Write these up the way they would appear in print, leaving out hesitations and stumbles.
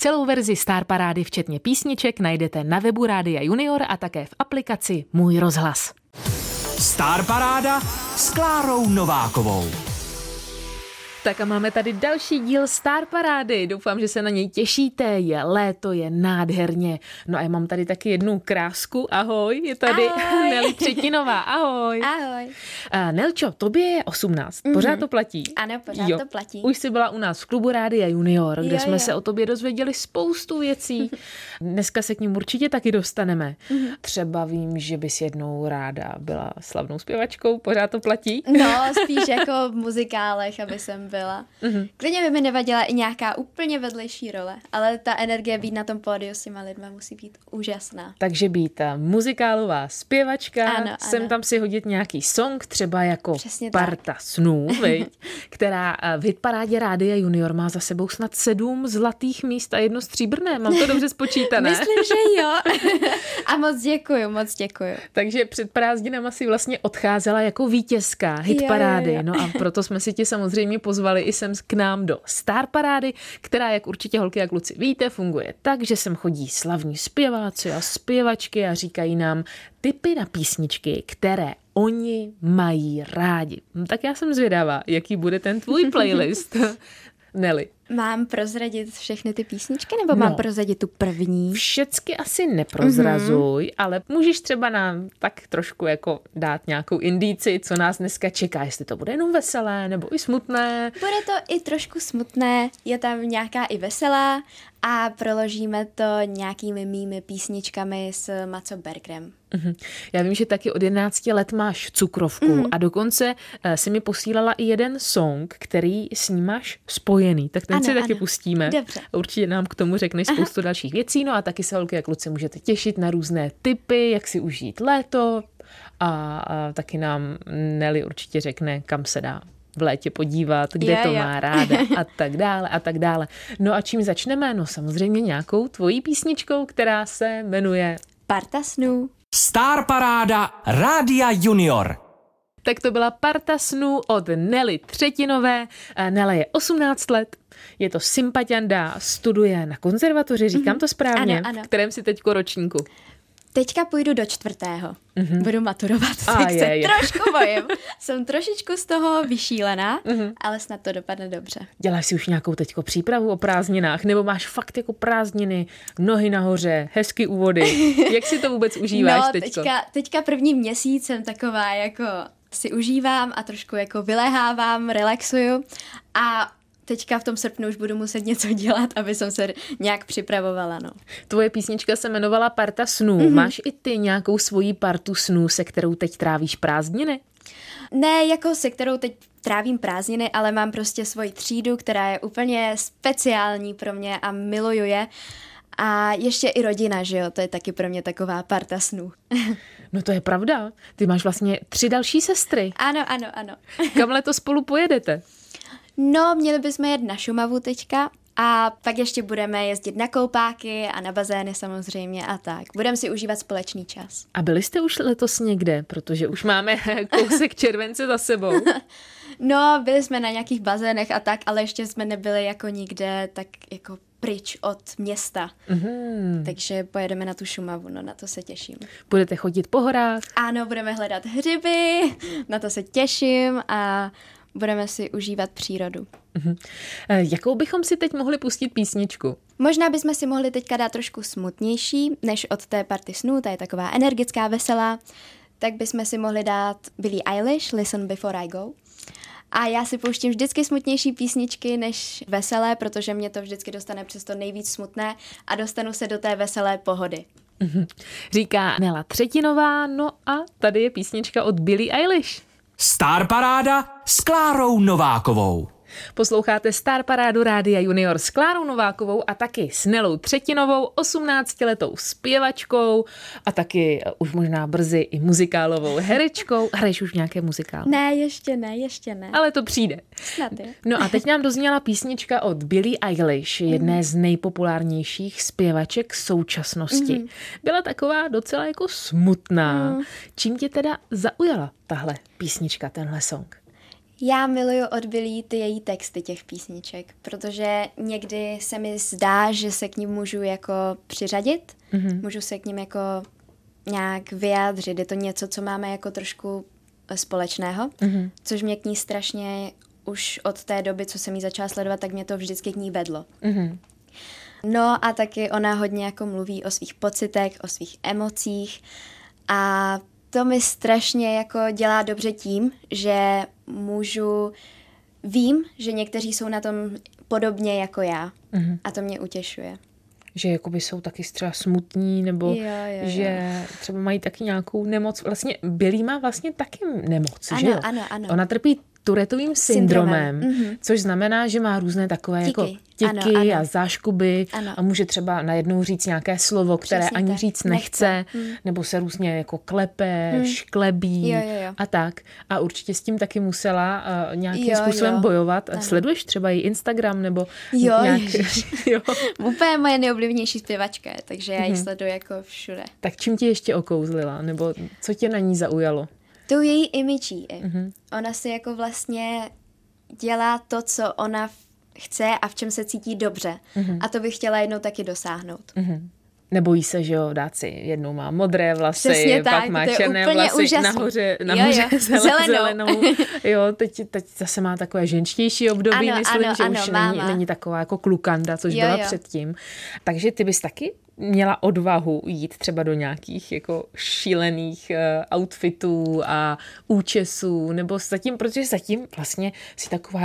Celou verzi Starparády včetně písniček najdete na webu Rádia Junior a také v aplikaci Můj rozhlas. Starparáda s Klárou Novákovou. Tak a máme tady další díl Starparády. Doufám, že se na něj těšíte. Je léto, je nádherně. No a já mám tady taky jednu krásku. Ahoj, je tady Nela Třetinová. Ahoj. Ahoj. Nelčo, tobě je 18. Pořád to platí? Ano, pořád to platí. Už jsi byla u nás v klubu Rádia Junior, kde jsme se o tobě dozvěděli spoustu věcí. Dneska se k ním určitě taky dostaneme. Třeba vím, že bys jednou ráda byla slavnou zpěvačkou. Pořád to platí? No, spíš jako v muzikálech, aby jsem byla. Klidně by mi nevadila i nějaká úplně vedlejší role, ale ta energie být na tom pódiu s těma lidma musí být úžasná. Takže být muzikálová zpěvačka, ano, sem tam si hodit nějaký song, třeba jako přesně Parta tak snů, viď? Která v hitparádě Rádia Junior má za sebou snad 7 zlatých míst a 1 stříbrné. Mám to dobře spočítané? Myslím, že jo. A moc děkuju. Takže před prázdninama si vlastně odcházela jako vítězka hitparády. Jo. No a proto jsme si ti samozřejmě pozvali i sem k nám do Starparády, která, jak určitě holky a kluci víte, funguje tak, že sem chodí slavní zpěváci a zpěvačky a říkají nám tipy na písničky, které oni mají rádi. No, tak já jsem zvědavá, jaký bude ten tvůj playlist. Neli. Mám prozradit všechny ty písničky, nebo mám prozradit tu první? Všecky asi neprozrazuj, ale můžeš třeba nám tak trošku jako dát nějakou indici, co nás dneska čeká, jestli to bude jenom veselé, nebo i smutné. Bude to i trošku smutné, je tam nějaká i veselá a proložíme to nějakými mými písničkami s Macem Bergerem. Já vím, že taky od 11 let máš cukrovku a dokonce si mi posílala i jeden song, který s ním máš spojený, tak ten taky pustíme. Dobře. Určitě nám k tomu řekneš spoustu dalších věcí, no a taky se holky a kluci můžete těšit na různé tipy, jak si užít léto a taky nám Neli určitě řekne, kam se dá v létě podívat, kde to má ráda a tak dále, a tak dále. No a čím začneme? No samozřejmě nějakou tvojí písničkou, která se jmenuje Parta snů. Starparáda Rádia Junior. Tak to byla Parta snů od Nely Třetinové. Nela je 18 let, je to sympatianda, studuje na konzervatoři, říkám to správně, ano. V kterém si teďko ročníku? Teďka půjdu do 4. Budu maturovat, tak se trošku bojím. Jsem trošičku z toho vyšílená, ale snad to dopadne dobře. Děláš si už nějakou teďko přípravu o prázdninách, nebo máš fakt jako prázdniny, nohy nahoře, hezky u vody? Jak si to vůbec užíváš teďko? Teďka první měsíc jsem taková jako si užívám a trošku jako vylehávám, relaxuju a teďka v tom srpnu už budu muset něco dělat, aby jsem se nějak připravovala, no. Tvoje písnička se jmenovala Parta snů. Máš i ty nějakou svoji partu snů, se kterou teď trávíš prázdniny? Ne, jako se kterou teď trávím prázdniny, ale mám prostě svoji třídu, která je úplně speciální pro mě a miluju je. A ještě i rodina, že jo, to je taky pro mě taková parta snů. No to je pravda, ty máš vlastně 3 další sestry. Ano. Kam letos spolu pojedete? No, měli bychom jet na Šumavu teďka a pak ještě budeme jezdit na koupáky a na bazény samozřejmě a tak. Budeme si užívat společný čas. A byli jste už letos někde, protože už máme kousek července za sebou. No, byli jsme na nějakých bazénech a tak, ale ještě jsme nebyli jako nikde tak jako pryč od města. Takže pojedeme na tu Šumavu, no na to se těším. Budete chodit po horách? Ano, budeme hledat hřiby, na to se těším a budeme si užívat přírodu. Jakou bychom si teď mohli pustit písničku? Možná bychom si mohli teďka dát trošku smutnější, než od té party snů, ta je taková energická, veselá, tak bychom si mohli dát Billie Eilish, Listen Before I Go. A já si pouštím vždycky smutnější písničky než veselé, protože mě to vždycky dostane přes to nejvíc smutné a dostanu se do té veselé pohody. Říká Nela Třetinová, no a tady je písnička od Billie Eilish. Starparáda s Klárou Novákovou. Posloucháte Starparádu Rádia Junior s Klárou Novákovou a taky s Nelou Třetinovou, 18letou zpěvačkou a taky už možná brzy i muzikálovou herečkou. Hraješ už nějaké muzikály? Ne, ještě ne. Ale to přijde. No a teď nám dozněla písnička od Billie Eilish, jedné z nejpopulárnějších zpěvaček současnosti. Byla taková docela jako smutná. Čím tě teda zaujala tahle písnička, tenhle song? Já miluju od Billie ty její texty těch písniček, protože někdy se mi zdá, že se k nim můžu jako přiřadit, můžu se k nim jako nějak vyjádřit. Je to něco, co máme jako trošku společného, což mě k ní strašně už od té doby, co jsem jí začala sledovat, tak mě to vždycky k ní vedlo. No a taky ona hodně jako mluví o svých pocitech, o svých emocích a to mi strašně jako dělá dobře tím, že vím, že někteří jsou na tom podobně jako já a to mě utěšuje. Že jakoby jsou taky třeba smutní, nebo jo. že třeba mají taky nějakou nemoc. Vlastně Billie má vlastně taky nemoc, ano, že jo? Ano. Ona trpí Tourettovým syndromem. Což znamená, že má různé takové tiky a záškuby a může třeba najednou říct nějaké slovo, které přesně ani tak říct nechce. Nebo se různě jako klepe, šklebí a tak. A určitě s tím taky musela nějakým způsobem bojovat. Ano. Sleduješ třeba její Instagram nebo nějak... Úplně moje nejoblivnější zpěvačka, takže já ji sleduji jako všude. Tak čím tě ještě okouzlila? Nebo co tě na ní zaujalo? Tou její imidží. Ona si jako vlastně dělá to, co ona chce a v čem se cítí dobře. A to bych chtěla jednou taky dosáhnout. Nebojí se, že jo, dát si jednou má modré vlasy, přesně pak tak, má černé vlasy, úžasný. nahoře zelenou. Jo, teď zase má takové ženštější období, myslím, že už není taková jako klukanda, což byla předtím. Takže ty bys taky měla odvahu jít třeba do nějakých jako šílených outfitů a účesů, nebo protože zatím vlastně jsi taková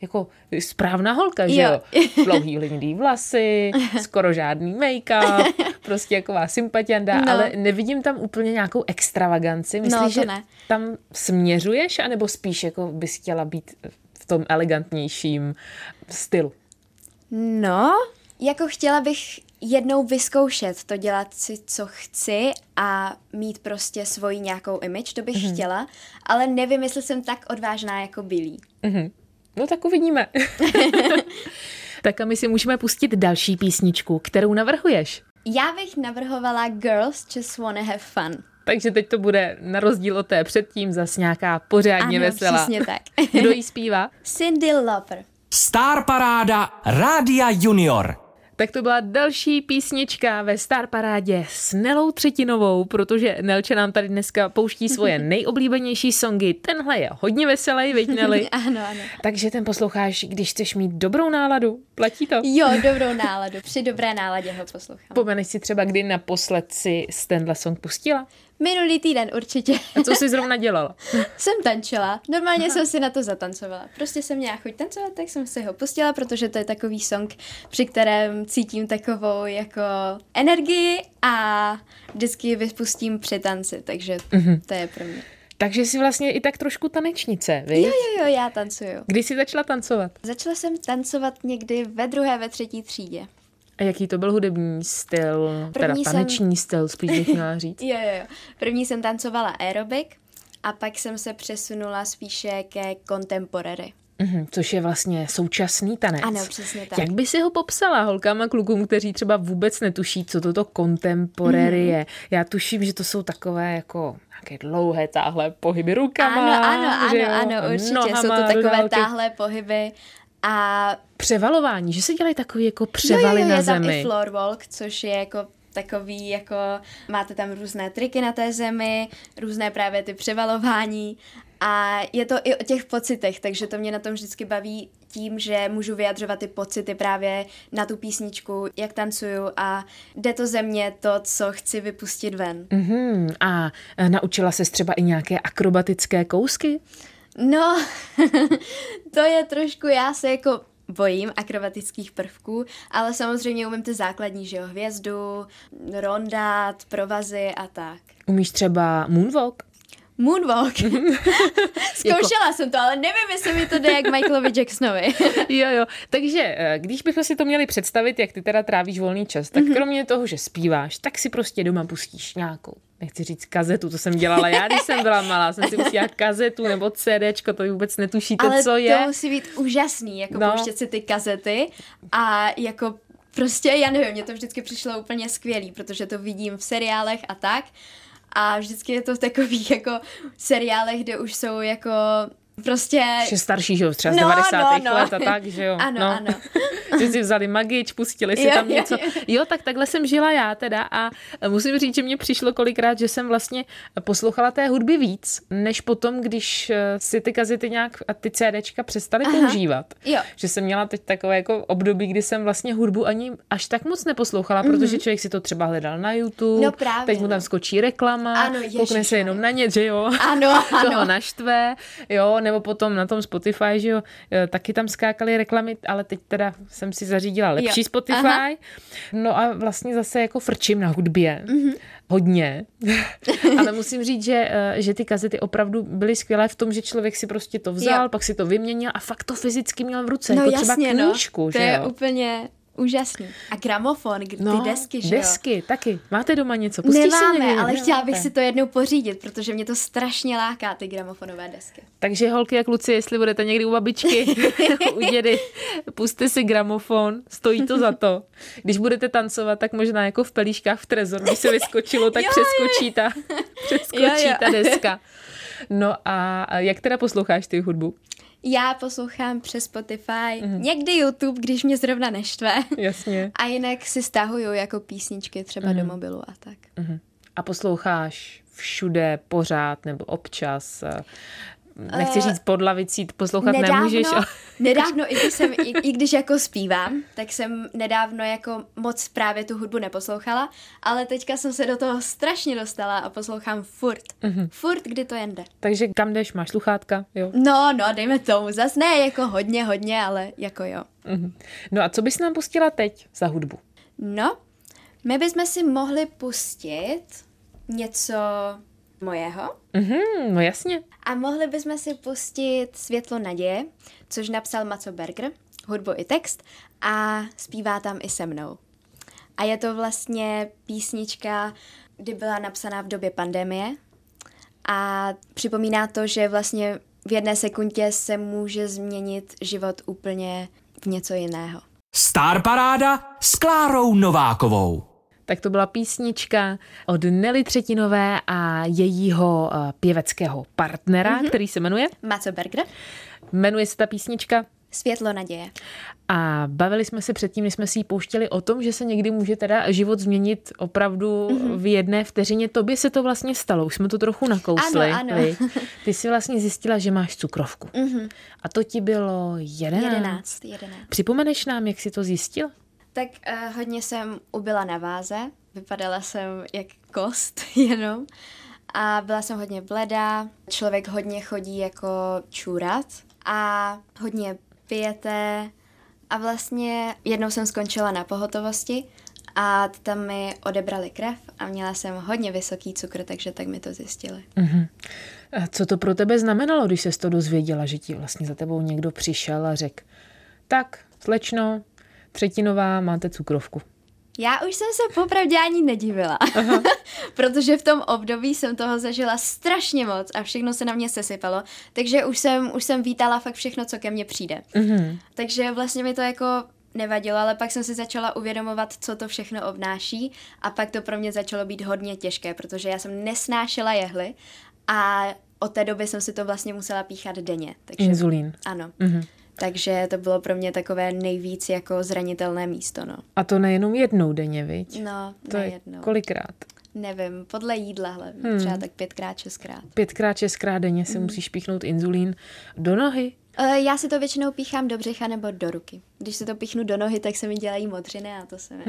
jako správná holka, že jo? Dlouhý hnědý vlasy, skoro žádný make-up, prostě jaková sympatianda, ale nevidím tam úplně nějakou extravaganci. Myslíš, že tam směřuješ, anebo spíš jako bys chtěla být v tom elegantnějším stylu? Jako chtěla bych jednou vyzkoušet to, dělat si, co chci a mít prostě svoji nějakou image, to bych chtěla, ale nevím, jestli jsem tak odvážná jako Billie. No tak uvidíme. Tak a my si můžeme pustit další písničku, kterou navrhuješ. Já bych navrhovala Girls Just Wanna Have Fun. Takže teď to bude na rozdíl od té předtím zase nějaká pořádně veselá. Přesně tak. Kdo jí zpívá? Cindy Lauper. Starparáda Rádia Junior. Tak to byla další písnička ve Starparádě s Nelou Třetinovou, protože Nelče nám tady dneska pouští svoje nejoblíbenější songy. Tenhle je hodně veselý, viď Neli? Ano. Takže ten posloucháš, když chceš mít dobrou náladu. Platí to? Jo, dobrou náladu. Při dobré náladě ho poslouchám. Pomeneš si třeba, kdy naposled si tenhle song pustila? Minulý týden určitě. A co jsi zrovna dělala? Jsem tančila. Normálně jsem si na to zatancovala. Prostě jsem měla chuť tancovat, tak jsem si ho pustila, protože to je takový song, při kterém cítím takovou jako energii a vždycky vypustím při tanci, takže to je pro mě. Takže jsi vlastně i tak trošku tanečnice, víš? Jo, já tancuju. Kdy jsi začala tancovat? Začala jsem tancovat někdy ve 2., ve 3. třídě. A jaký to byl hudební styl, taneční styl, spíš bych měla říct? Jo. První jsem tancovala aerobik a pak jsem se přesunula spíše ke contemporary. Což je vlastně současný tanec. Ano, přesně tak. Jak by si ho popsala holkám a klukům, kteří třeba vůbec netuší, co toto contemporary je? Já tuším, že to jsou takové jako nějaké dlouhé táhlé pohyby rukama. Ano, určitě nohama, jsou to takové táhlé pohyby. A převalování, že se dělají takový jako převaly na zemi. Je tam i floor walk, což je jako takový, jako máte tam různé triky na té zemi, různé právě ty převalování a je to i o těch pocitech, takže to mě na tom vždycky baví tím, že můžu vyjadřovat ty pocity právě na tu písničku, jak tancuju a jde to ze mě to, co chci vypustit ven. A naučila ses třeba i nějaké akrobatické kousky? To je trošku, já se jako bojím akrobatických prvků, ale samozřejmě umím ty základní, že jo, hvězdu, rondát, provazy a tak. Umíš třeba moonwalk? Moonwalk? Zkoušela jsem to, ale nevím, jestli mi to jde jak Michaelovi Jacksonovi. Jo, takže když bychom si to měli představit, jak ty teda trávíš volný čas, tak kromě toho, že zpíváš, tak si prostě doma pustíš nějakou, nechci říct kazetu, to jsem dělala já, když jsem byla malá, jsem si pustila kazetu nebo CDčko, to vůbec netušíte, ale co je. Ale to musí být úžasný, jako pouštět si ty kazety a jako prostě, já nevím, mě to vždycky přišlo úplně skvělý, protože to vidím v seriálech a tak. A vždycky je to v takových jako seriálech, kde už jsou jako Prostě... Ještě starší, že jo, třeba z 90. let a tak, že jo. Ano, no. Ano. Že si vzali magič, pustili si tam něco. Jo, tak takhle jsem žila já teda a musím říct, že mě přišlo kolikrát, že jsem vlastně poslouchala té hudby víc, než potom, když si ty kazety nějak a ty CDčka přestaly používat. Jo. Že jsem měla teď takové jako období, kdy jsem vlastně hudbu ani až tak moc neposlouchala, protože člověk si to třeba hledal na YouTube, teď mu tam skočí reklama, ano, koukne se jenom na ně, že jo. Ano, ano. Toho naštve, jo, nebo potom na tom Spotify, že jo, taky tam skákaly reklamy, ale teď teda jsem si zařídila lepší Spotify. Aha. No a vlastně zase jako frčím na hudbě. Mm-hmm. Hodně. Ale musím říct, že ty kazety opravdu byly skvělé v tom, že člověk si prostě to vzal, pak si to vyměnil a fakt to fyzicky měl v ruce. No jako jasně, třeba knížku, že jo. To je úplně... Úžasný. A gramofon, ty desky, že jo? Desky, taky. Máte doma něco? Pustíš Nemáme, někdy, ale chtěla bych si to jednou pořídit, protože mě to strašně láká, ty gramofonové desky. Takže holky a kluci, jestli budete někdy u babičky, u dědy, puste si gramofon, stojí to za to. Když budete tancovat, tak možná jako v Pelíškách v Trezor, když se vyskočilo, tak přeskočí ta deska. No a jak teda posloucháš ty hudbu? Já poslouchám přes Spotify, někdy YouTube, když mě zrovna neštve. Jasně. A jinak si stahuju jako písničky třeba do mobilu a tak. A posloucháš všude, pořád nebo občas? Nechci říct pod lavicí, poslouchat nemůžeš. Ale... Nedávno, i když jako zpívám, tak jsem nedávno jako moc právě tu hudbu neposlouchala, ale teďka jsem se do toho strašně dostala a poslouchám furt. Furt, kdy to jen jde. Takže kam jdeš, máš sluchátka, jo? No, dejme tomu, zas ne jako hodně, ale jako jo. No a co bys nám pustila teď za hudbu? No, my bychom si mohli pustit něco... Mojeho. No jasně. A mohli bychom si pustit Světlo naděje, což napsal Mac Berger, hudbu i text, a zpívá tam i se mnou. A je to vlastně písnička, kdy byla napsaná v době pandemie a připomíná to, že vlastně v jedné sekundě se může změnit život úplně v něco jiného. Starparáda s Klárou Novákovou. Tak to byla písnička od Nely Třetinové a jejího pěveckého partnera, který se jmenuje? Mac Berger. Jmenuje se ta písnička? Světlo naděje. A bavili jsme se předtím, než jsme si ji pouštěli, o tom, že se někdy může teda život změnit opravdu v jedné vteřině. Tobě se to vlastně stalo, už jsme to trochu nakousli. Ano. Ty jsi vlastně zjistila, že máš cukrovku. A to ti bylo 11. Připomeneš nám, jak jsi to zjistila? Tak hodně jsem ubyla na váze, vypadala jsem jak kost jenom a byla jsem hodně bledá, člověk hodně chodí jako čůrat a hodně pijete a vlastně jednou jsem skončila na pohotovosti a tam mi odebrali krev a měla jsem hodně vysoký cukr, takže tak mi to zjistili. A co to pro tebe znamenalo, když ses to dozvěděla, že ti vlastně za tebou někdo přišel a řekl, tak slečno, Třetinová, máte cukrovku. Já už jsem se popravdě ani nedivila, protože v tom období jsem toho zažila strašně moc a všechno se na mě sesypalo, takže už jsem vítala fakt všechno, co ke mně přijde. Takže vlastně mi to jako nevadilo, ale pak jsem si začala uvědomovat, co to všechno obnáší a pak to pro mě začalo být hodně těžké, protože já jsem nesnášela jehly a od té doby jsem si to vlastně musela píchat denně. Takže... Inzulín. Ano. Takže to bylo pro mě takové nejvíc jako zranitelné místo, no. A to nejenom jednou denně, viď? No, nejednou. Kolikrát? Nevím, podle jídla hlavně, třeba tak 5x, 6x. 5x, 6x denně si musíš píchnout inzulín do nohy? Já si to většinou píchám do břicha nebo do ruky. Když si to píchnu do nohy, tak se mi dělají modřiny a to se mi...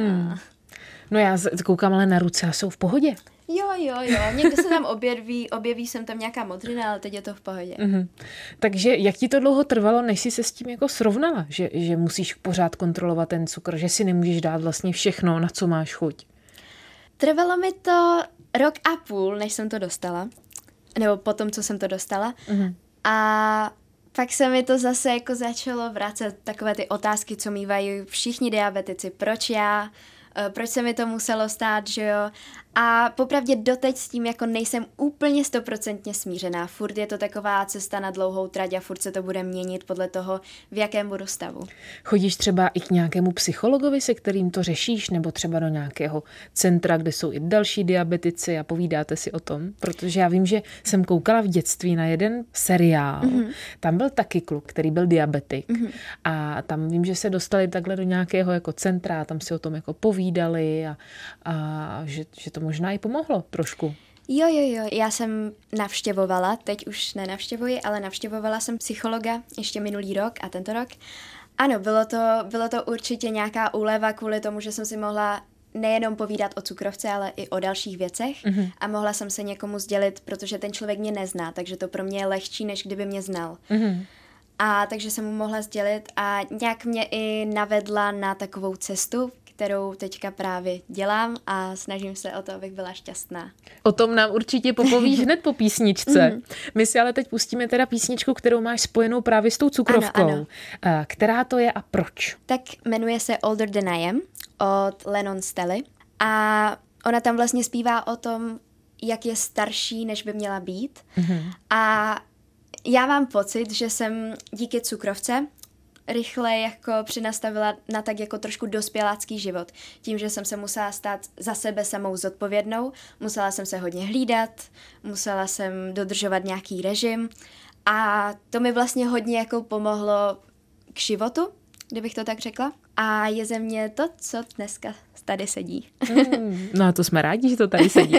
No já koukám ale na ruce a jsou v pohodě. Jo, někde se tam objeví jsem tam nějaká modrina, ale teď je to v pohodě. Takže jak ti to dlouho trvalo, než jsi se s tím jako srovnala, že musíš pořád kontrolovat ten cukr, že si nemůžeš dát vlastně všechno, na co máš chuť? Trvalo mi to 1.5 roku, než jsem to dostala, nebo potom, co jsem to dostala. A pak se mi to zase jako začalo vracet takové ty otázky, co mývají všichni diabetici, proč já, proč se mi to muselo stát, že jo, A popravdě doteď s tím jako nejsem úplně 100% smířená. Furt je to taková cesta na dlouhou trať a furt se to bude měnit podle toho, v jakém budu stavu. Chodíš třeba i k nějakému psychologovi, se kterým to řešíš, nebo třeba do nějakého centra, kde jsou i další diabetici a povídáte si o tom? Protože já vím, že jsem koukala v dětství na jeden seriál. Mm-hmm. Tam byl taky kluk, který byl diabetik. Mm-hmm. A tam vím, že se dostali takhle do nějakého jako centra a tam si o tom jako povídali a že to možná i pomohlo trošku. Jo, já jsem navštěvovala, teď už nenavštěvuji, ale navštěvovala jsem psychologa ještě minulý rok a tento rok. Ano, bylo to určitě nějaká úleva kvůli tomu, že jsem si mohla nejenom povídat o cukrovce, ale i o dalších věcech a mohla jsem se někomu sdělit, protože ten člověk mě nezná, takže to pro mě je lehčí, než kdyby mě znal. Mm-hmm. A takže jsem mu mohla sdělit a nějak mě i navedla na takovou cestu, kterou teďka právě dělám a snažím se o to, abych byla šťastná. O tom nám určitě popovíš hned po písničce. My si ale teď pustíme teda písničku, kterou máš spojenou právě s tou cukrovkou. Ano. Která to je a proč? Tak jmenuje se Older Than I Am od Lennon Stelly a ona tam vlastně zpívá o tom, jak je starší, než by měla být. Mm-hmm. A já mám pocit, že jsem díky cukrovce rychle jako přinastavila na tak jako trošku dospělácký život. Tím, že jsem se musela stát za sebe samou zodpovědnou, musela jsem se hodně hlídat, musela jsem dodržovat nějaký režim a to mi vlastně hodně jako pomohlo k životu, kdybych to tak řekla. A je ze mě to, co dneska tady sedí. No a to jsme rádi, že to tady sedí.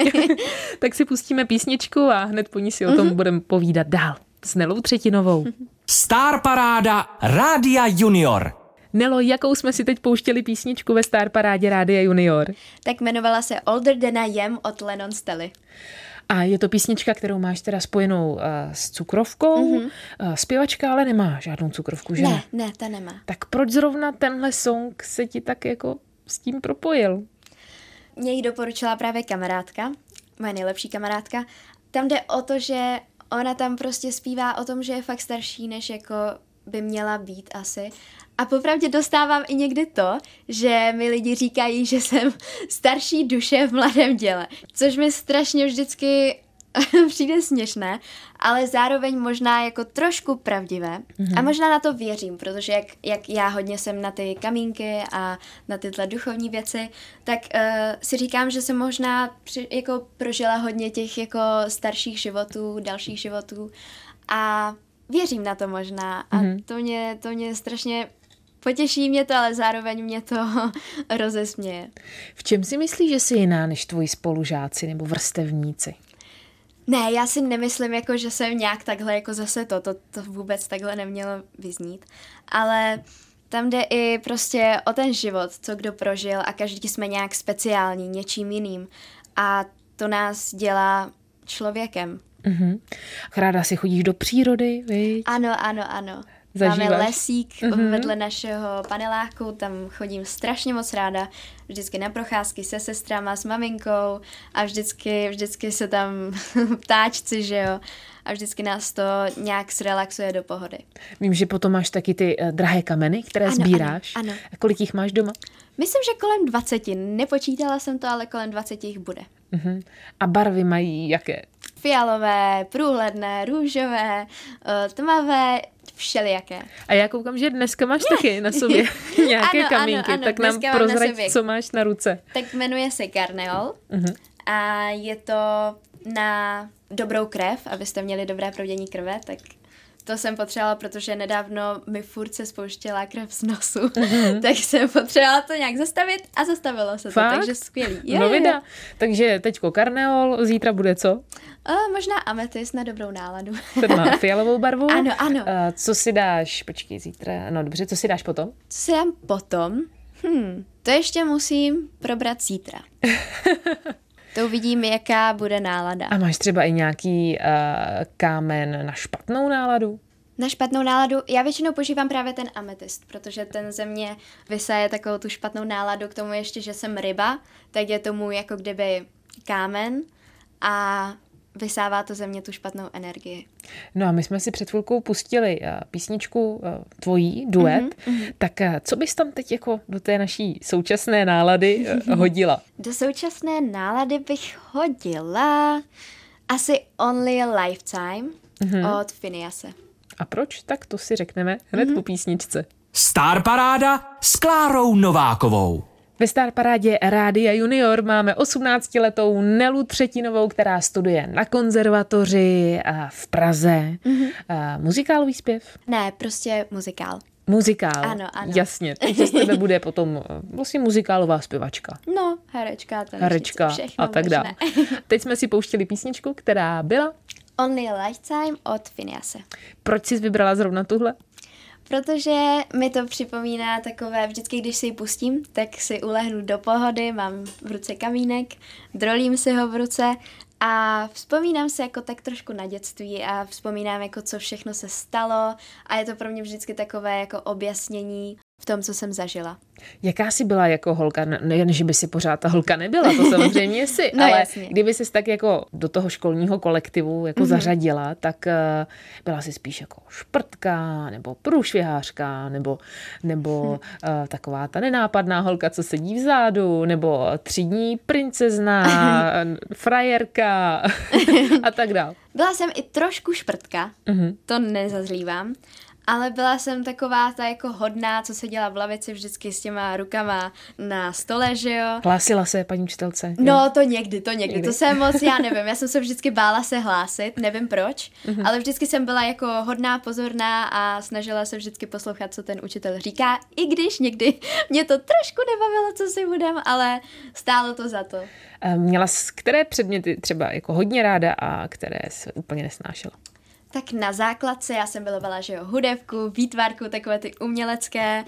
Tak si pustíme písničku a hned po ní si o tom budeme povídat dál. S Nelou Třetinovou. Starparáda Rádia Junior. Nelo, jakou jsme si teď pouštěli písničku ve Starparádě Rádia Junior? Tak jmenovala se Older Than I Am od Lennon Stelly. A je to písnička, kterou máš teda spojenou s cukrovkou. Zpěvačka ale nemá žádnou cukrovku, že? Ne, ta nemá. Tak proč zrovna tenhle song se ti tak jako s tím propojil? Mě ji doporučila právě kamarádka, moje nejlepší kamarádka. Tam jde o to, že ona tam prostě zpívá o tom, že je fakt starší, než jako by měla být asi. A popravdě dostávám i někdy to, že mi lidi říkají, že jsem starší duše v mladém těle. Což mi strašně vždycky přijde směšné, ale zároveň možná jako trošku pravdivé. A možná na to věřím, protože jak já hodně jsem na ty kamínky a na tyhle duchovní věci, tak si říkám, že jsem možná jako prožila hodně těch jako starších životů, dalších životů a věřím na to možná a to mě strašně potěší mě to, ale zároveň mě to rozesměje. V čem si myslíš, že jsi jiná než tvoji spolužáci nebo vrstevníci? Ne, já si nemyslím, jako, že jsem nějak takhle, jako zase to vůbec takhle nemělo vyznít, ale tam jde i prostě o ten život, co kdo prožil a každý jsme nějak speciální, něčím jiným a to nás dělá člověkem. Mm-hmm. Ráda si chodíš do přírody, viď? Ano. Zažíváš? Máme lesík vedle našeho paneláku, tam chodím strašně moc ráda, vždycky na procházky se sestrama, s maminkou a vždycky se tam ptáčci, že jo, a vždycky nás to nějak zrelaxuje do pohody. Vím, že potom máš taky ty drahé kameny, které sbíráš. Ano. A kolik jich máš doma? Myslím, že kolem 20, nepočítala jsem to, ale kolem 20 jich bude. Uh-huh. A barvy mají jaké? Fialové, průhledné, růžové, tmavé, všelijaké. A já koukám, že dneska máš taky na sobě nějaké kamínky, ano. Tak nám prozrať, co máš na ruce. Tak jmenuje se Garneol a je to na dobrou krev, abyste měli dobré proudění krve, tak to jsem potřebovala, protože nedávno mi furt se spouštěla krev z nosu, tak jsem potřebovala to nějak zastavit a zastavilo se. Fakt? To, takže skvělý. Jo. Takže teďko Karneol, zítra bude co? Možná ametis na dobrou náladu. Ten má fialovou barvu? Ano. Co si dáš, počkej, zítra, no dobře, co si dáš potom? Co si dám potom? To ještě musím probrat zítra. To uvidím, jaká bude nálada. A máš třeba i nějaký kámen na špatnou náladu? Na špatnou náladu? Já většinou požívám právě ten ametist, protože ten ze mě vysaje takovou tu špatnou náladu, k tomu ještě, že jsem ryba, tak je tomu jako kdyby kámen a vysává to ze mě tu špatnou energii. No a my jsme si před chvilkou pustili písničku tvojí, duet, tak co bys tam teď jako do té naší současné nálady hodila? Do současné nálady bych hodila asi Only a Lifetime od Finnease. A proč? Tak to si řekneme hned po písničce. Starparáda s Klárou Novákovou. Ve Starparádě Rádia Junior máme 18letou Nelu Třetinovou, která studuje na konzervatoři v Praze. Muzikálový zpěv? Ne, prostě muzikál. Muzikál, ano. Jasně. To z tebe bude potom vlastně muzikálová zpěvačka. No, herečka a tak dále. Teď jsme si pouštili písničku, která byla Only a Lifetime od Finnease. Proč jsi vybrala zrovna tuhle? Protože mi to připomíná takové, vždycky když si ji pustím, tak si ulehnu do pohody, mám v ruce kamínek, drolím si ho v ruce a vzpomínám si jako tak trošku na dětství a vzpomínám jako co všechno se stalo a je to pro mě vždycky takové jako objasnění v tom, co jsem zažila. Jaká jsi byla jako holka? Nejen, že by si pořád ta holka nebyla, to samozřejmě si, no, ale jasně. Kdyby jsi tak jako do toho školního kolektivu jako zařadila, tak byla jsi spíš jako šprtka, nebo průšvihářka, nebo taková ta nenápadná holka, co sedí vzadu, nebo třídní princezna, frajerka a tak dál. Byla jsem i trošku šprtka, to nezazlívám. Ale byla jsem taková ta jako hodná, co seděla v lavici vždycky s těma rukama na stole, že jo. Hlásila se paní učitelce? No, to někdy. To jsem moc, já nevím, já jsem se vždycky bála se hlásit, nevím proč, ale vždycky jsem byla jako hodná, pozorná a snažila se vždycky poslouchat, co ten učitel říká, i když někdy mě to trošku nebavilo, co si budem, ale stálo to za to. Měla jsi které předměty třeba jako hodně ráda a které jsi úplně nesnášela? Tak na základce já jsem milovala, že jo, hudebku, výtvarku, takové ty umělecké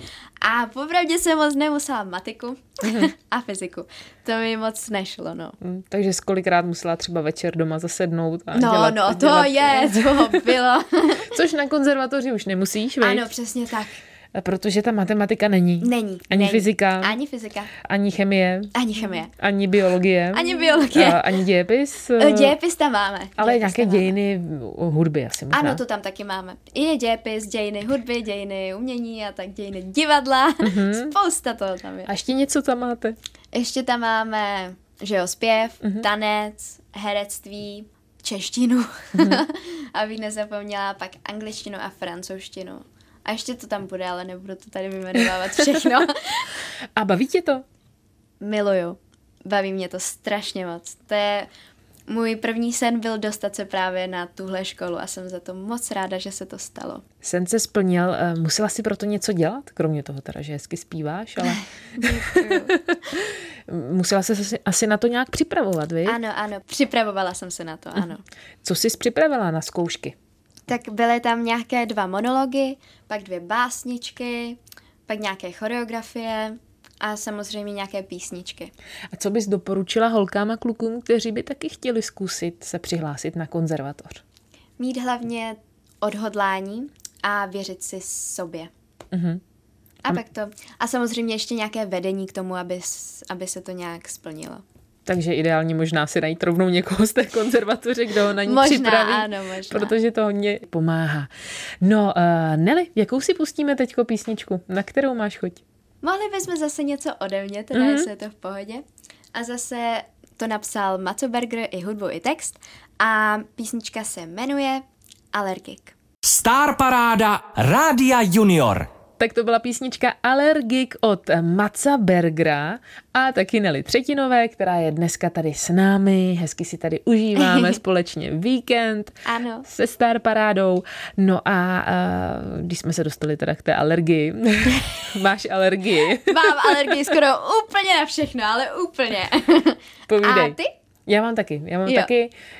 a popravdě jsem moc nemusela matiku a fyziku. To mi moc nešlo, no. Takže skolikrát musela třeba večer doma zasednout a to bylo. Což na konzervatoři už nemusíš, viď? Ano, přesně tak. Protože ta matematika není. Není. Fyzika. Ani chemie. Ani biologie. Ani dějepis. Dějepis tam máme. Ale nějaké dějiny hudby asi možná. Ano, to tam taky máme. I dějepis, dějiny hudby, dějiny umění a tak dějiny divadla. Spousta toho tam je. A ještě něco tam máte? Ještě tam máme, že jo, zpěv, tanec, herectví, češtinu. Abych nezapomněla, pak angličtinu a francouzštinu. A ještě to tam bude, ale nebudu to tady vyjmenovávat všechno. A baví tě to? Miluju. Baví mě to strašně moc. To je... Můj první sen byl dostat se právě na tuhle školu a jsem za to moc ráda, že se to stalo. Sen se splnil. Musela jsi proto něco dělat? Kromě toho teda, že hezky zpíváš, ale... Musela jsi asi na to nějak připravovat, viď? Ano. Připravovala jsem se na to, ano. Co jsi připravila na zkoušky? Tak byly tam nějaké 2 monology, pak 2 básničky, pak nějaké choreografie a samozřejmě nějaké písničky. A co bys doporučila holkám a klukům, kteří by taky chtěli zkusit se přihlásit na konzervatoř? Mít hlavně odhodlání a věřit si sobě. A pak to. A samozřejmě ještě nějaké vedení k tomu, aby se to nějak splnilo. Takže ideálně možná si najít rovnou někoho z té konzervatoře, kdo ho na ní připraví, možná. Protože to hodně pomáhá. No, Neli, jakou si pustíme teďko písničku? Na kterou máš chuť? Mohli bychom zase něco ode mě, teda jestli je to v pohodě. A zase to napsal Mac Berger i hudbu, i text. A písnička se jmenuje Alergik. Starparáda Rádia Junior. Tak to byla písnička Alergik od Maca Bergera a taky Nely Třetinové, která je dneska tady s námi. Hezky si tady užíváme společně víkend se Starparádou. No a když jsme se dostali teda k té alergii, máš alergii? Mám alergii skoro úplně na všechno, ale úplně. Povídej. A ty? Já mám taky.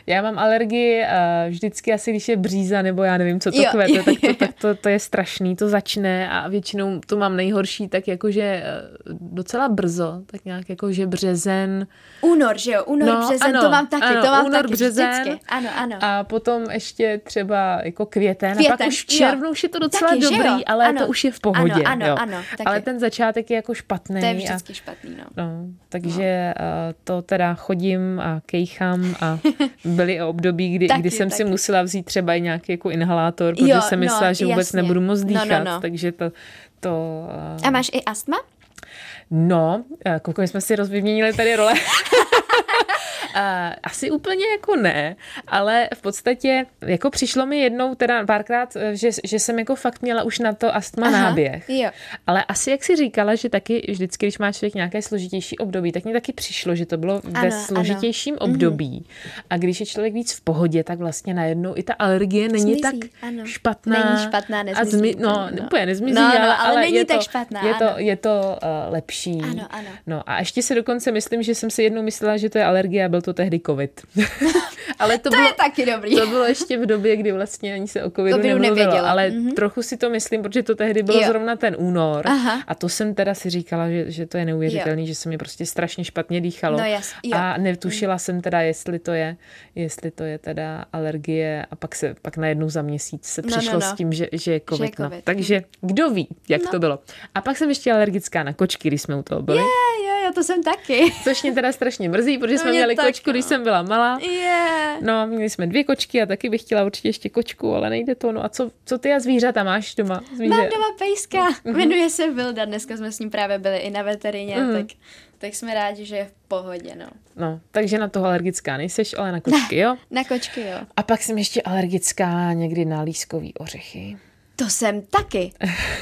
Já mám alergii vždycky asi, když je bříza, nebo já nevím, co to kvete, tak to je strašný, to začne a většinou to mám nejhorší, tak jakože docela brzo, tak nějak jakože březen. Únor, že jo? Březen, ano, to mám taky, ano, únor, březen, vždycky. Ano. A potom ještě třeba jako květen a pak už v červnu už je to docela taky, dobrý, jo, ale to už je v pohodě. Ano, ale ten začátek je jako špatný. To je vždycky špatný, no. Takže to teda chodím a a kejchám a byly období, kdy jsem si musela vzít třeba i nějaký jako inhalátor, protože jsem myslela, že vůbec nebudu moc dýchat, takže to... A máš i astma? No, koliko jsme si rozvyměnili tady role. Asi úplně jako ne, ale v podstatě jako přišlo mi jednou, teda párkrát, že jsem jako fakt měla už na to astma náběh. Jo. Ale asi jak si říkala, že taky vždycky, když má člověk nějaké složitější období, tak mi taky přišlo, že to bylo ve složitějším období. Mm-hmm. A když je člověk víc v pohodě, tak vlastně najednou i ta alergie není tak špatná. Není špatná, nezmizí. Úplně nezmizí, ale není tak špatná. Je to lepší. Ano. No a ještě si dokonce myslím, že jsem si jednou myslela, že to je alergie a byl to tehdy covid. Ale to bylo, je taky dobrý. To bylo ještě v době, kdy vlastně ani se o covidu nemluvilo. Ale trochu si to myslím, protože to tehdy bylo zrovna ten únor. Aha. A to jsem teda si říkala, že to je neuvěřitelný, že se mi prostě strašně špatně dýchalo. A netušila jsem teda, jestli to je teda alergie a pak najednou za měsíc se přišlo s tím, že je covid. Takže kdo ví, jak to bylo. A pak jsem ještě alergická na kočky, když jsme u toho byli. To jsem taky. Což mě teda strašně mrzí, protože jsme měli kočku, když jsem byla malá. No, měli jsme 2 kočky a taky bych chtěla určitě ještě kočku, ale nejde to. No a co ty a zvířata máš doma? Mám doma pejska. Jmenuje se Vilda. Dneska jsme s ním právě byli i na veterině, tak jsme rádi, že je v pohodě, No, takže na toho alergická nejseš, ale na kočky, jo? Na kočky, jo. A pak jsem ještě alergická někdy na lískový ořechy. To jsem taky.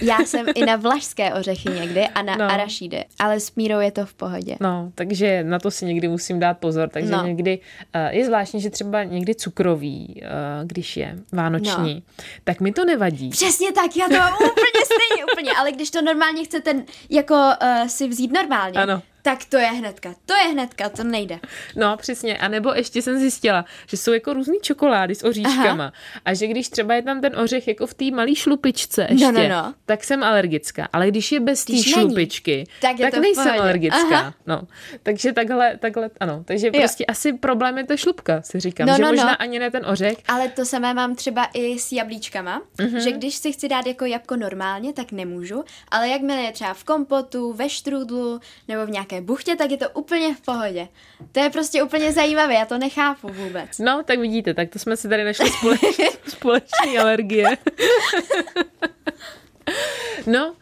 Já jsem i na vlašské ořechy někdy a na arašídy. Ale s Mírou je to v pohodě. No, takže na to si někdy musím dát pozor. Takže někdy je zvláštní, že třeba někdy cukrový, když je vánoční, tak mi to nevadí. Přesně tak, já to mám úplně stejně. Ale když to normálně chcete jako si vzít normálně, tak to je hnedka, to nejde. No, přesně. A nebo ještě jsem zjistila, že jsou jako různý čokolády s oříškama. Aha. A že když třeba je tam ten ořech jako v té malé šlupičce ještě, tak jsem alergická. Ale když je bez té šlupičky, tak nejsem alergická. Aha. No, takže takhle, ano. Takže prostě asi problém je ta šlupka, si říkám. Že možná ani ne ten ořech. Ale to samé mám třeba i s jablíčkama, že když si chci dát jako jabko normálně, tak nemůžu, ale jakmile je třeba v kompotu, ve štrůdlu nebo v nějaké buchtě, tak je to úplně v pohodě. To je prostě úplně zajímavé, já to nechápu vůbec. No, tak vidíte, tak to jsme si tady našli společné alergie. No,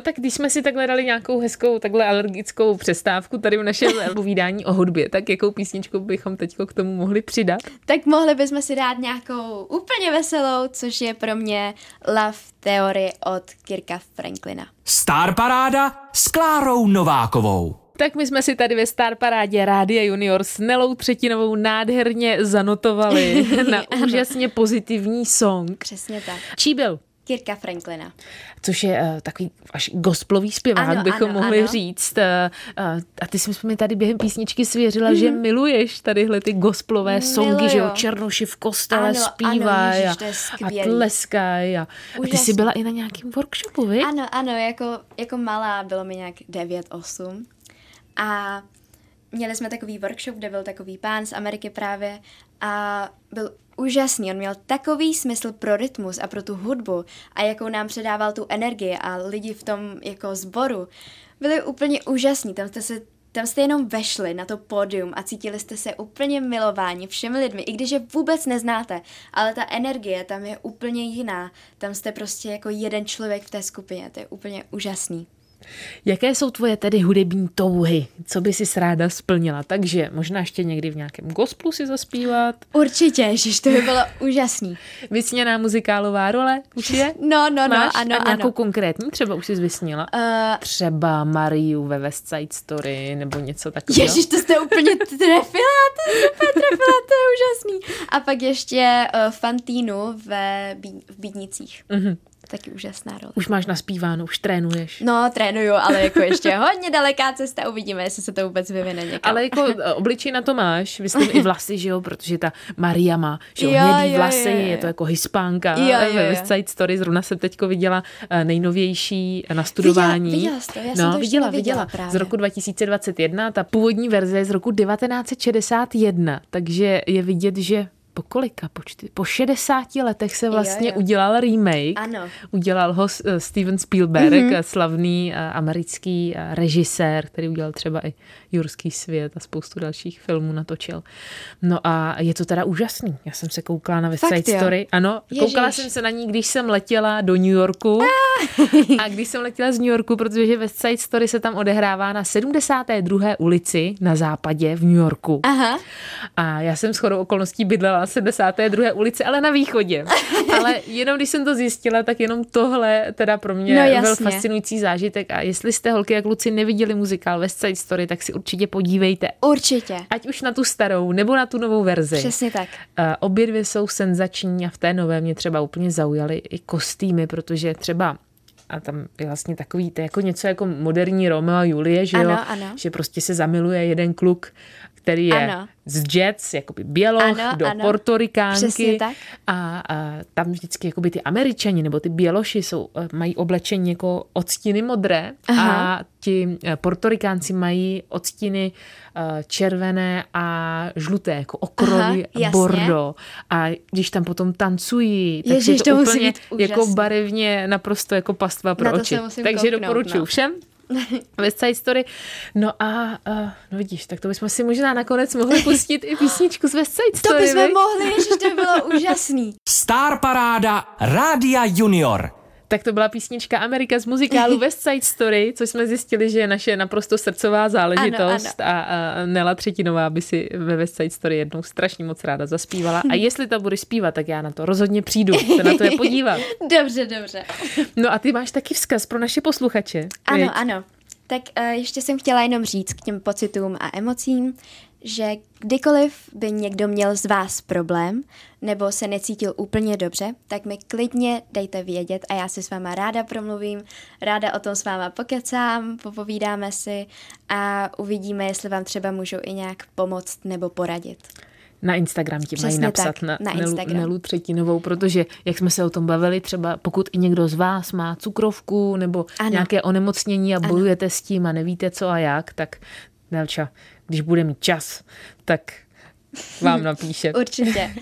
tak když jsme si takhle dali nějakou hezkou, takhle alergickou přestávku tady v našem povídání o hudbě, tak jakou písničku bychom teďko k tomu mohli přidat? Tak mohli bychom si dát nějakou úplně veselou, což je pro mě Love Theory od Kirka Franklina. Starparáda s Klárou Novákovou. Tak my jsme si tady ve Starparádě Rádia Junior s Nelou Třetinovou nádherně zanotovali na úžasně pozitivní song. Přesně tak. Čí byl? Kirka Franklina. Což je takový až gospelový zpěvák, bychom mohli říct. A ty jsi mi tady během písničky svěřila, že miluješ tadyhle ty gospelové songy, že jo, Černoši v kostele zpívají a tleskají. A ty jsi byla i na nějakém workshopu, vy? Ano, jako malá, bylo mi nějak 9-8. A měli jsme takový workshop, kde byl takový pán z Ameriky právě a byl úžasný, on měl takový smysl pro rytmus a pro tu hudbu a jakou nám předával tu energii a lidi v tom jako sboru byli úplně úžasní, tam jste jenom vešli na to pódium a cítili jste se úplně milováni všemi lidmi, i když je vůbec neznáte, ale ta energie tam je úplně jiná, tam jste prostě jako jeden člověk v té skupině, to je úplně úžasný. Jaké jsou tvoje tedy hudební touhy? Co by si ráda splnila? Takže možná ještě někdy v nějakém gospelu si zaspívat? Určitě, ježiš, to by bylo úžasný. Vysněná muzikálová role už je? No, máš? Ano. A nějakou konkrétní třeba už jsi vysnila? Třeba Mariu ve West Side Story nebo něco takového? Ježiš, to jste úplně trefila, to je úžasný. A pak ještě Fantinu v Bídnicích. Mhm. Taky úžasná role. Už máš naspíváno, už trénuješ. No, trénuju, ale jako ještě hodně daleká cesta, uvidíme, jestli se to vůbec vyvine někam. Ale jako obličej na to máš, myslím i vlasy, že jo, protože ta Maria má, že jo, hnědý vlasy, je to jako hispánka. Ve West Side Story zrovna jsem teďko viděla nejnovější nastudování. Viděla jsi to, já jsem to viděla právě. Z roku 2021, ta původní verze je z roku 1961, takže je vidět, že po 60 letech se vlastně udělal remake. Ano. Udělal ho Steven Spielberg, slavný americký režisér, který udělal třeba i Jurský svět a spoustu dalších filmů natočil. No a je to teda úžasný. Já jsem se koukala na West Side Story. Ano, koukala jsem se na ní, když jsem letěla do New Yorku. A když jsem letěla z New Yorku, protože West Side Story se tam odehrává na 72. ulici na západě v New Yorku. Aha. A já jsem shodou okolností bydlela na 72. ulici, ale na východě. Ale jenom když jsem to zjistila, tak jenom tohle teda pro mě byl fascinující zážitek. A jestli jste holky a kluci neviděli muzikál West Side Story, tak si určitě podívejte. Určitě. Ať už na tu starou nebo na tu novou verzi. Přesně tak. Obě dvě jsou senzační a v té nové mě třeba úplně zaujaly i kostýmy, protože třeba a tam je vlastně takový, to je jako něco jako moderní Romeo a Julie, že ano, jo? Ano. Že prostě se zamiluje jeden kluk, který je z Jets, jakoby Běloch, do Portorikánky. A tam vždycky jakoby ty Američani nebo ty Běloši mají oblečení jako odstiny modré. Aha. A ti Portorikánci mají odstiny červené a žluté, jako okrovy, bordo. A když tam potom tancují, tak je to úplně jako barevně naprosto jako pastva pro oči. Takže doporučuji všem. West Side Story. No a no vidíš, tak to bychom si možná nakonec mohli pustit i písničku z West Side Story. To bychom mohli, ježiš, to by bylo úžasný. Star Paráda Rádia Junior. Tak to byla písnička Amerika z muzikálu West Side Story, což jsme zjistili, že je naše naprosto srdcová záležitost. Ano, ano. A Nela Třetinová by si ve West Side Story jednou strašně moc ráda zaspívala. A jestli to bude zpívat, tak já na to rozhodně přijdu. Se na to je podívat. Dobře, dobře. No a ty máš taky vzkaz pro naše posluchače. Ano, věď? Ano. Tak ještě jsem chtěla jenom říct k těm pocitům a emocím, že kdykoliv by někdo měl z vás problém nebo se necítil úplně dobře, tak mi klidně dejte vědět a já si s váma ráda promluvím, ráda o tom s váma pokecám, popovídáme si a uvidíme, jestli vám třeba můžu i nějak pomoct nebo poradit. Na Instagram ti mají napsat na Nelu Třetinovou, protože jak jsme se o tom bavili, třeba pokud i někdo z vás má cukrovku nebo nějaké onemocnění a bojujete s tím a nevíte co a jak, tak Nelča, když bude mít čas, tak vám napíše. Určitě.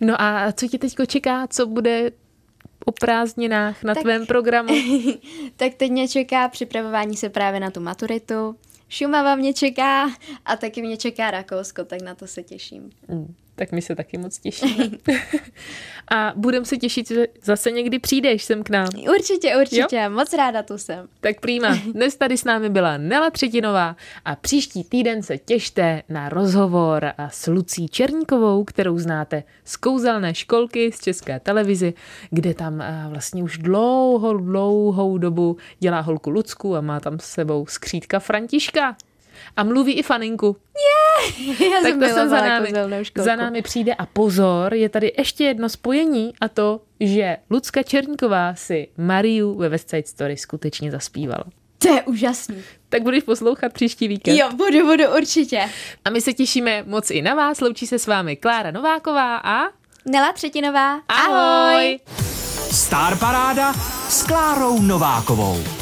No a co tě teďko čeká? Co bude o prázdninách na tvém programu? Tak teď mě čeká připravování se právě na tu maturitu. Šumava mě čeká a taky mě čeká Rakousko, tak na to se těším. Tak my se taky moc těšíme. A budem se těšit, že zase někdy přijdeš sem k nám. Určitě, určitě. Jo? Moc ráda tu jsem. Tak prýma. Dnes tady s námi byla Nela Třetinová a příští týden se těšte na rozhovor s Lucí Černíkovou, kterou znáte z Kouzelné školky z České televizi, kde tam vlastně už dlouhou dobu dělá holku Lucku a má tam s sebou skřídka Františka. A mluví i Faninku. Já tak to jsem za námi přijde a pozor, je tady ještě jedno spojení a to, že Lucka Černíková si Mariu ve West Side Story skutečně zaspívala. To je úžasný. Tak budeš poslouchat příští víkend. Jo, budu určitě. A my se těšíme moc i na vás. Loučí se s vámi Klára Nováková a Nela Třetinová. Ahoj! Star Paráda s Klárou Novákovou.